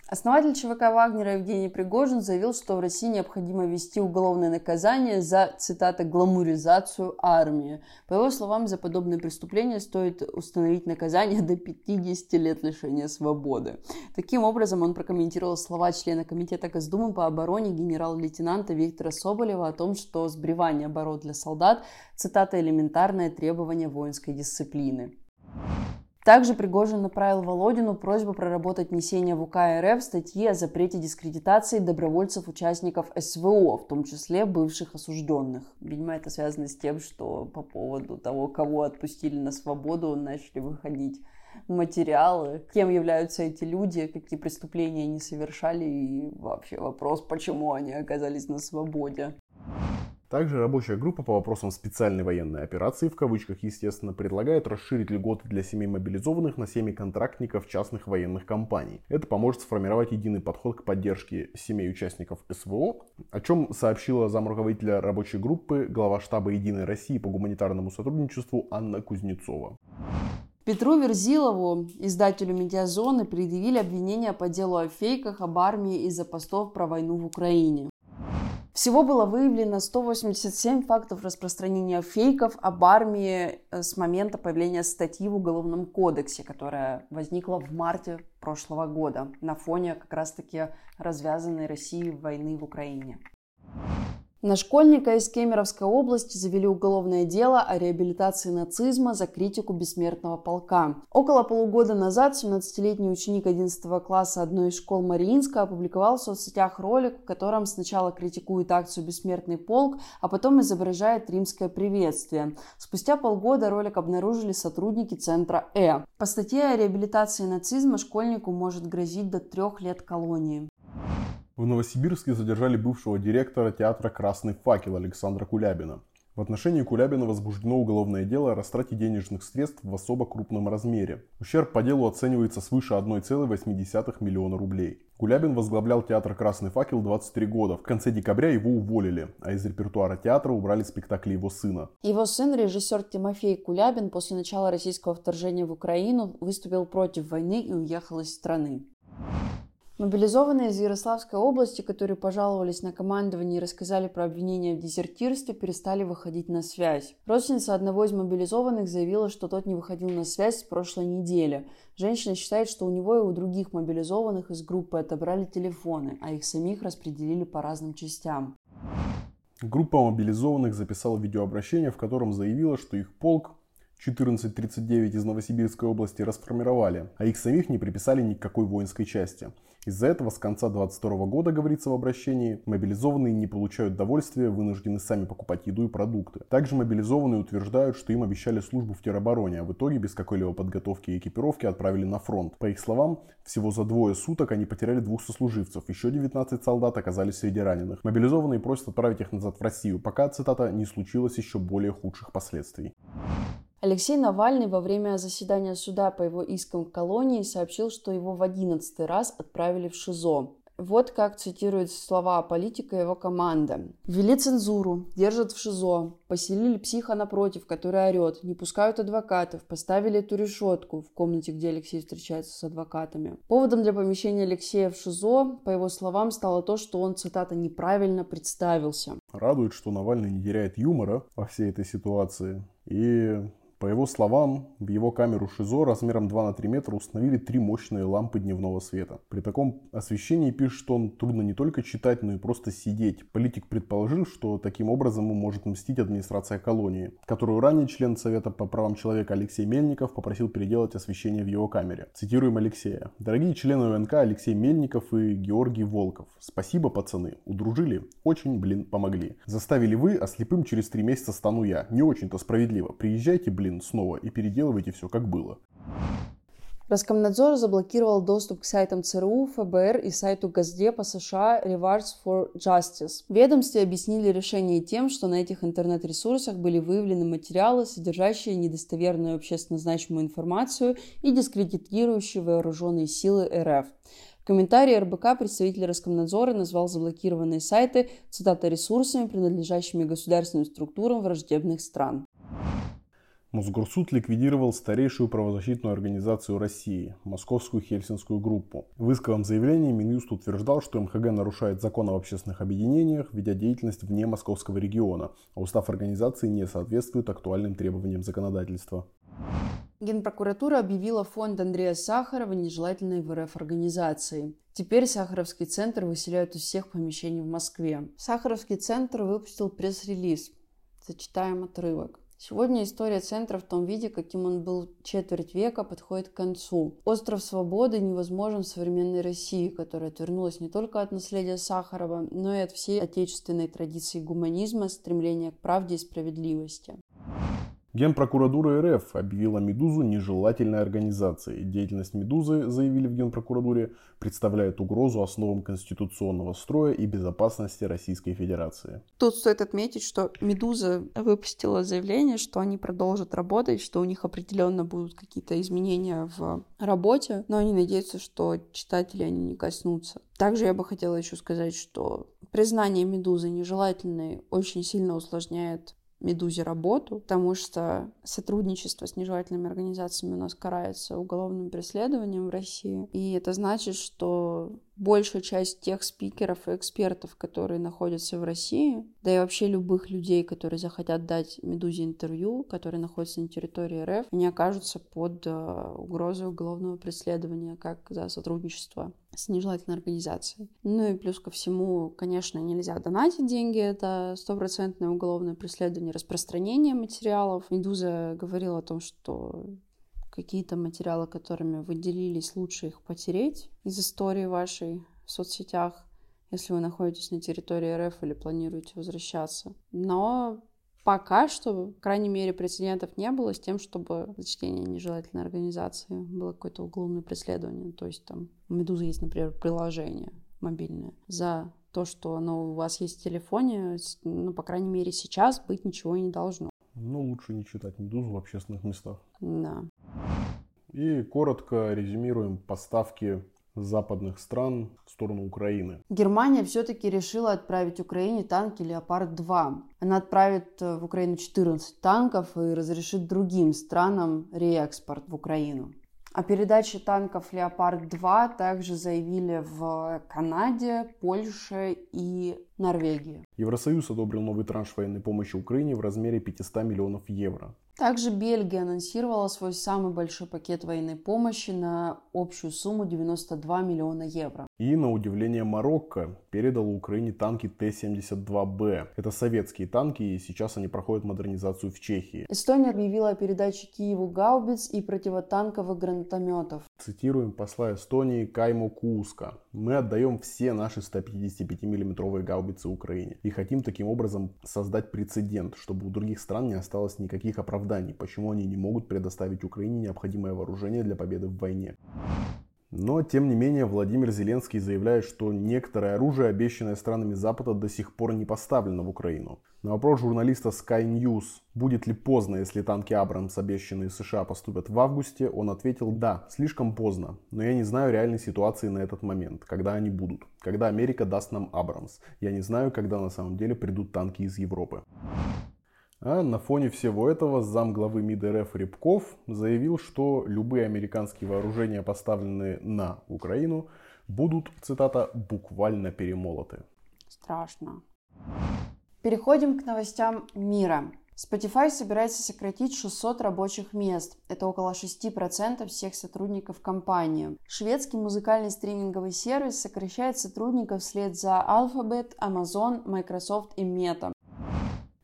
Основатель че вэ ка «Вагнера» Евгений Пригожин заявил, что в России необходимо ввести уголовное наказание за, цитата, «гламуризацию армии». По его словам, за подобные преступления стоит установить наказание до пятидесяти лет лишения свободы. Таким образом, он прокомментировал слова члена Комитета Госдумы по обороне генерал-лейтенанта Виктора Соболева о том, что сбривание оборот для солдат, цитата, «элементарное требование воинской дисциплины». Также Пригожин направил Володину просьбу проработать несение в у ка эр эф статьи о запрете дискредитации добровольцев-участников эс вэ о, в том числе бывших осужденных. Видимо, это связано с тем, что по поводу того, кого отпустили на свободу, начали выходить материалы, кем являются эти люди, какие преступления они совершали и вообще вопрос, почему они оказались на свободе. Также рабочая группа по вопросам специальной военной операции, в кавычках, естественно, предлагает расширить льготы для семей мобилизованных на семьи контрактников частных военных компаний. Это поможет сформировать единый подход к поддержке семей участников эс вэ о, о чем сообщила замруководителя рабочей группы глава штаба «Единой России» по гуманитарному сотрудничеству Анна Кузнецова. Петру Верзилову, издателю «Медиазоны», предъявили обвинения по делу о фейках об армии из-за постов про войну в Украине. Всего было выявлено сто восемьдесят семь фактов распространения фейков об армии с момента появления статьи в Уголовном кодексе, которая возникла в марте прошлого года на фоне как раз-таки развязанной Россией войны в Украине. На школьника из Кемеровской области завели уголовное дело о реабилитации нацизма за критику бессмертного полка. Около полугода назад семнадцатилетний ученик одиннадцатого класса одной из школ Мариинска опубликовал в соцсетях ролик, в котором сначала критикует акцию «Бессмертный полк», а потом изображает римское приветствие. Спустя полгода ролик обнаружили сотрудники центра «Э». По статье о реабилитации нацизма школьнику может грозить до трех лет колонии. В Новосибирске задержали бывшего директора театра «Красный факел» Александра Кулябина. В отношении Кулябина возбуждено уголовное дело о растрате денежных средств в особо крупном размере. Ущерб по делу оценивается свыше одного целого восьми десятых миллиона рублей. Кулябин возглавлял театр «Красный факел» двадцать три года. В конце декабря его уволили, а из репертуара театра убрали спектакли его сына. Его сын, режиссер Тимофей Кулябин, после начала российского вторжения в Украину выступил против войны и уехал из страны. Мобилизованные из Ярославской области, которые пожаловались на командование и рассказали про обвинения в дезертирстве, перестали выходить на связь. Родственница одного из мобилизованных заявила, что тот не выходил на связь с прошлой недели. Женщина считает, что у него и у других мобилизованных из группы отобрали телефоны, а их самих распределили по разным частям. Группа мобилизованных записала видеообращение, в котором заявила, что их полк четырнадцать тридцать девять из Новосибирской области расформировали, а их самих не приписали никакой воинской части. Из-за этого с конца двадцать двадцать второго года, говорится в обращении, мобилизованные не получают довольствия, вынуждены сами покупать еду и продукты. Также мобилизованные утверждают, что им обещали службу в теробороне, а в итоге без какой-либо подготовки и экипировки отправили на фронт. По их словам, всего за двое суток они потеряли двух сослуживцев, еще девятнадцать солдат оказались среди раненых. Мобилизованные просят отправить их назад в Россию, пока, цитата, не случилось еще более худших последствий. Алексей Навальный во время заседания суда по его искам к колонии сообщил, что его в одиннадцатый раз отправили в ШИЗО. Вот как цитируют слова политика и его команда. «Ввели цензуру, держат в ШИЗО, поселили психа напротив, который орет, не пускают адвокатов, поставили эту решетку» в комнате, где Алексей встречается с адвокатами. Поводом для помещения Алексея в ШИЗО, по его словам, стало то, что он, цитата, «неправильно представился». Радует, что Навальный не теряет юмора во всей этой ситуации и... По его словам, в его камеру ШИЗО размером два на три метра установили три мощные лампы дневного света. При таком освещении пишет, что он трудно не только читать, но и просто сидеть. Политик предположил, что таким образом ему может мстить администрация колонии, которую ранее член Совета по правам человека Алексей Мельников попросил переделать освещение в его камере. Цитируем Алексея. «Дорогие члены УНК Алексей Мельников и Георгий Волков, спасибо, пацаны. Удружили? Очень, блин, помогли. Заставили вы, а слепым через три месяца стану я. Не очень-то справедливо. Приезжайте, блин, снова и переделывайте все как было». Роскомнадзор заблокировал доступ к сайтам ЦРУ, ФБР и сайту Госдепа США Rewards for Justice. Ведомстве объяснили решение тем, что на этих интернет-ресурсах были выявлены материалы, содержащие недостоверную общественно значимую информацию и дискредитирующие вооруженные силы РФ. В комментарии РБК представитель Роскомнадзора назвал заблокированные сайты, цитата, «ресурсами, принадлежащими государственным структурам враждебных стран». Мосгорсуд ликвидировал старейшую правозащитную организацию России – Московскую Хельсинскую группу. В исковом заявлении Минюст утверждал, что МХГ нарушает закон об общественных объединениях, ведя деятельность вне московского региона, а устав организации не соответствует актуальным требованиям законодательства. Генпрокуратура объявила фонд Андрея Сахарова нежелательной в РФ организацией. Теперь Сахаровский центр выселяют из всех помещений в Москве. Сахаровский центр выпустил пресс-релиз. Зачитаем отрывок. Сегодня история центра в том виде, каким он был четверть века, подходит к концу. Остров свободы невозможен в современной России, которая отвернулась не только от наследия Сахарова, но и от всей отечественной традиции гуманизма, стремления к правде и справедливости. Генпрокуратура РФ объявила «Медузу» нежелательной организацией. Деятельность «Медузы», заявили в Генпрокуратуре, представляет угрозу основам конституционного строя и безопасности Российской Федерации. Тут стоит отметить, что «Медуза» выпустила заявление, что они продолжат работать, что у них определенно будут какие-то изменения в работе, но они надеются, что читатели они не коснутся. Также я бы хотела еще сказать, что признание «Медузы» нежелательной очень сильно усложняет «Медузе» работу, потому что сотрудничество с нежелательными организациями у нас карается уголовным преследованием в России. И это значит, что большая часть тех спикеров и экспертов, которые находятся в России, да и вообще любых людей, которые захотят дать «Медузе» интервью, которые находятся на территории РФ, они окажутся под угрозой уголовного преследования как за сотрудничество с нежелательной организацией. Ну и плюс ко всему, конечно, нельзя донатить деньги, это стопроцентное уголовное преследование распространения материалов. «Медуза» говорила о том, что какие-то материалы, которыми вы делились, лучше их потереть из истории вашей в соцсетях, если вы находитесь на территории РФ или планируете возвращаться. Но пока что, по крайней мере, прецедентов не было с тем, чтобы за чтение нежелательной организации было какое-то уголовное преследование. То есть там у «Медузы» есть, например, приложение мобильное. За то, что оно у вас есть в телефоне, ну, по крайней мере, сейчас быть ничего не должно. Ну, лучше не читать «Медузу» в общественных местах. Да. И коротко резюмируем поставки западных стран в сторону Украины. Германия все-таки решила отправить Украине танки «Леопард-два». Она отправит в Украину четырнадцать танков и разрешит другим странам реэкспорт в Украину. О передаче танков «Леопард-два» также заявили в Канаде, Польше и Норвегии. Евросоюз одобрил новый транш военной помощи Украине в размере пятьсот миллионов евро. Также Бельгия анонсировала свой самый большой пакет военной помощи на общую сумму девяносто два миллиона евро. И, на удивление, Марокко передало Украине танки Т семьдесят два Б. Это советские танки, и сейчас они проходят модернизацию в Чехии. Эстония объявила о передаче Киеву гаубиц и противотанковых гранатометов. Цитируем посла Эстонии Каймо Кууска. Мы отдаем все наши сто пятьдесят пять миллиметровые гаубицы Украине. И хотим таким образом создать прецедент, чтобы у других стран не осталось никаких оправданий, почему они не могут предоставить Украине необходимое вооружение для победы в войне. Но, тем не менее, Владимир Зеленский заявляет, что некоторое оружие, обещанное странами Запада, до сих пор не поставлено в Украину. На вопрос журналиста Sky News, будет ли поздно, если танки «Абрамс», обещанные США, поступят в августе, он ответил: да, слишком поздно, но я не знаю реальной ситуации на этот момент, когда они будут, когда Америка даст нам «Абрамс». Я не знаю, когда на самом деле придут танки из Европы. А на фоне всего этого замглавы МИД РФ Рябков заявил, что любые американские вооружения, поставленные на Украину, будут, цитата, буквально перемолоты. Страшно. Переходим к новостям мира. Spotify собирается сократить шестьсот рабочих мест. Это около шести процентов всех сотрудников компании. Шведский музыкальный стриминговый сервис сокращает сотрудников вслед за Alphabet, Amazon, Microsoft и Meta.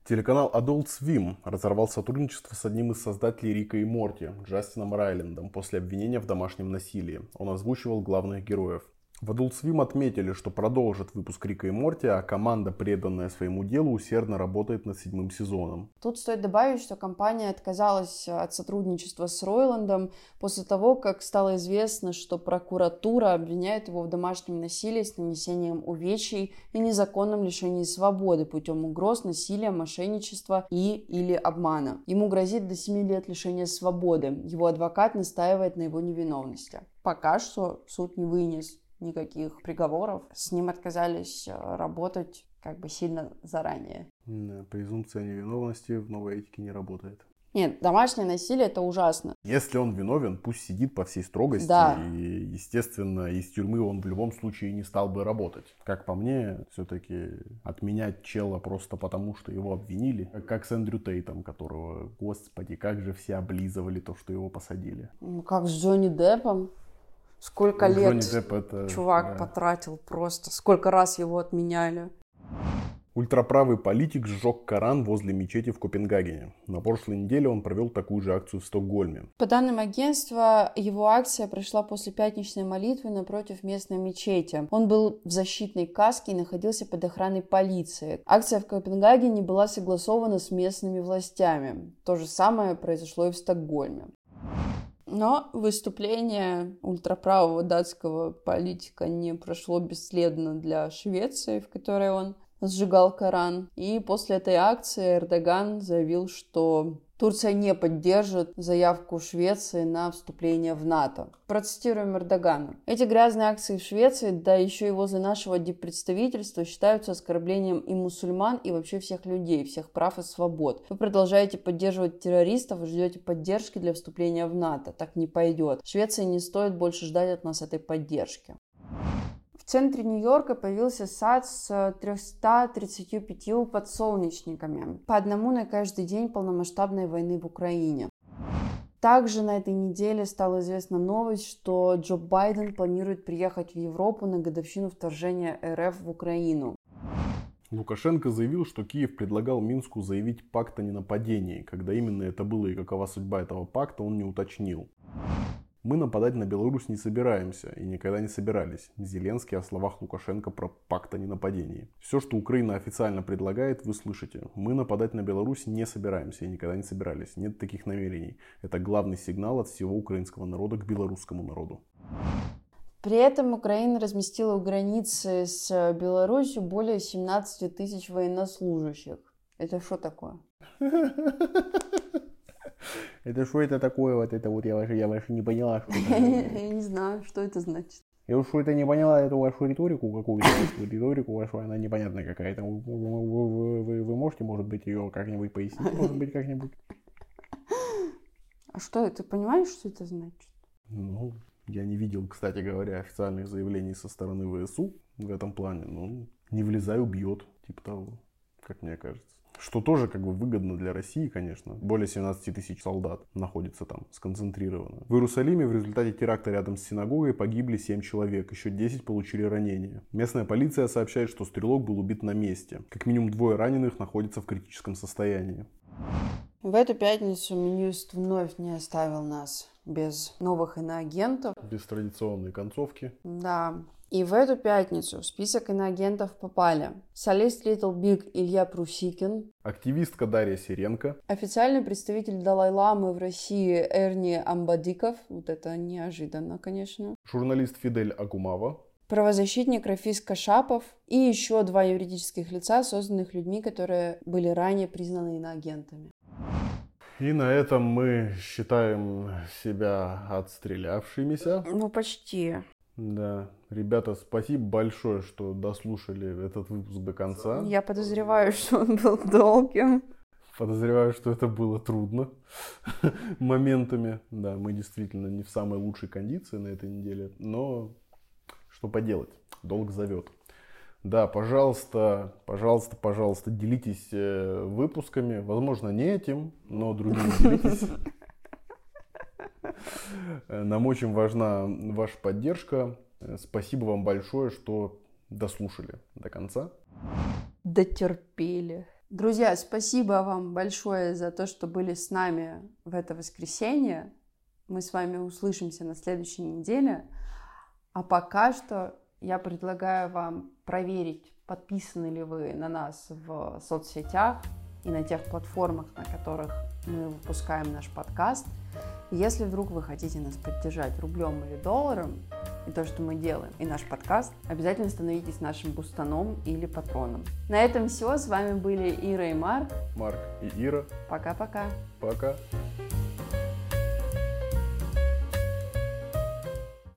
Телеканал Adult Swim разорвал сотрудничество с одним из создателей Рика и Морти, Джастином Райлендом, после обвинения в домашнем насилии. Он озвучивал главных героев. В Adult Swim отметили, что продолжит выпуск Рика и Морти, а команда, преданная своему делу, усердно работает над седьмым сезоном. Тут стоит добавить, что компания отказалась от сотрудничества с Ройландом после того, как стало известно, что прокуратура обвиняет его в домашнем насилии с нанесением увечий и незаконном лишении свободы путем угроз, насилия, мошенничества и или обмана. Ему грозит до семи лет лишения свободы. Его адвокат настаивает на его невиновности. Пока что суд не вынес никаких приговоров. С ним отказались работать как бы сильно заранее. Да, презумпция невиновности в новой этике не работает. Нет, домашнее насилие — это ужасно. Если он виновен, пусть сидит по всей строгости. Да. И, естественно, из тюрьмы он в любом случае не стал бы работать. Как по мне, все-таки отменять чела просто потому, что его обвинили, как с Эндрю Тейтом, которого, господи, как же все облизывали то, что его посадили. Ну, как с Джонни Деппом. Сколько лет это, чувак да. потратил просто, сколько раз его отменяли. Ультраправый политик сжег Коран возле мечети в Копенгагене. На прошлой неделе он провел такую же акцию в Стокгольме. По данным агентства, его акция прошла после пятничной молитвы напротив местной мечети. Он был в защитной каске и находился под охраной полиции. Акция в Копенгагене была согласована с местными властями. То же самое произошло и в Стокгольме. Но выступление ультраправого датского политика не прошло бесследно для Швеции, в которой он сжигал Коран. И после этой акции Эрдоган заявил, что Турция не поддержит заявку Швеции на вступление в НАТО. Процитируем Эрдогана. Эти грязные акции в Швеции, да еще и возле нашего диппредставительства, считаются оскорблением и мусульман, и вообще всех людей, всех прав и свобод. Вы продолжаете поддерживать террористов и ждете поддержки для вступления в НАТО. Так не пойдет. Швеции не стоит больше ждать от нас этой поддержки. В центре Нью-Йорка появился сад с тремястами тридцатью пятью подсолнечниками, по одному на каждый день полномасштабной войны в Украине. Также на этой неделе стала известна новость, что Джо Байден планирует приехать в Европу на годовщину вторжения РФ в Украину. Лукашенко заявил, что Киев предлагал Минску заявить пакт о ненападении. Когда именно это было и какова судьба этого пакта, он не уточнил. Мы нападать на Беларусь не собираемся и никогда не собирались. Зеленский о словах Лукашенко про пакт о ненападении. Все, что Украина официально предлагает, вы слышите. Мы нападать на Беларусь не собираемся и никогда не собирались. Нет таких намерений. Это главный сигнал от всего украинского народа к белорусскому народу. При этом Украина разместила у границы с Беларусью более семнадцати тысяч военнослужащих. Это что такое? Это что это такое вот это вот, я вообще, я вообще не поняла, что это. Я не знаю, что это значит. Я уж что-то не поняла эту вашу риторику, какую-то риторику вашу, она непонятная какая-то. Вы можете, может быть, ее как-нибудь пояснить, может быть, как-нибудь? А что, ты понимаешь, что это значит? Ну, я не видел, кстати говоря, официальных заявлений со стороны ВСУ в этом плане. Ну, не влезай, убьет, типа того, как мне кажется. Что тоже как бы выгодно для России, конечно. Более семнадцати тысяч солдат находится там сконцентрировано. В Иерусалиме в результате теракта рядом с синагогой погибли семь человек. Еще десять получили ранения. Местная полиция сообщает, что стрелок был убит на месте. Как минимум двое раненых находятся в критическом состоянии. В эту пятницу Минюст вновь не оставил нас без новых иноагентов. Без традиционной концовки. Да. И в эту пятницу в список иноагентов попали солист Little Big Илья Прусикин, активистка Дарья Сиренко, официальный представитель Далай-ламы в России Эрни Амбадиков, вот это неожиданно, конечно, журналист Фидель Агумава, правозащитник Рафис Кашапов и еще два юридических лица, созданных людьми, которые были ранее признаны иноагентами. И на этом мы считаем себя отстрелявшимися. Ну, почти. Да. Ребята, спасибо большое, что дослушали этот выпуск до конца. Я подозреваю, что он был долгим. Подозреваю, что это было трудно моментами. Да, мы действительно не в самой лучшей кондиции на этой неделе, но что поделать, долг зовет. Да, пожалуйста, пожалуйста, пожалуйста, делитесь выпусками. Возможно, не этим, но другими делитесь. Нам очень важна ваша поддержка. Спасибо вам большое, что дослушали до конца. Дотерпели. Друзья, спасибо вам большое за то, что были с нами в это воскресенье. Мы с вами услышимся на следующей неделе. А пока что я предлагаю вам проверить, подписаны ли вы на нас в соцсетях и на тех платформах, на которых мы выпускаем наш подкаст. Если вдруг вы хотите нас поддержать рублем или долларом, и то, что мы делаем, и наш подкаст, обязательно становитесь нашим бустаном или патроном. На этом все. С вами были Ира и Марк. Марк и Ира. Пока-пока. Пока. -пока. Пока.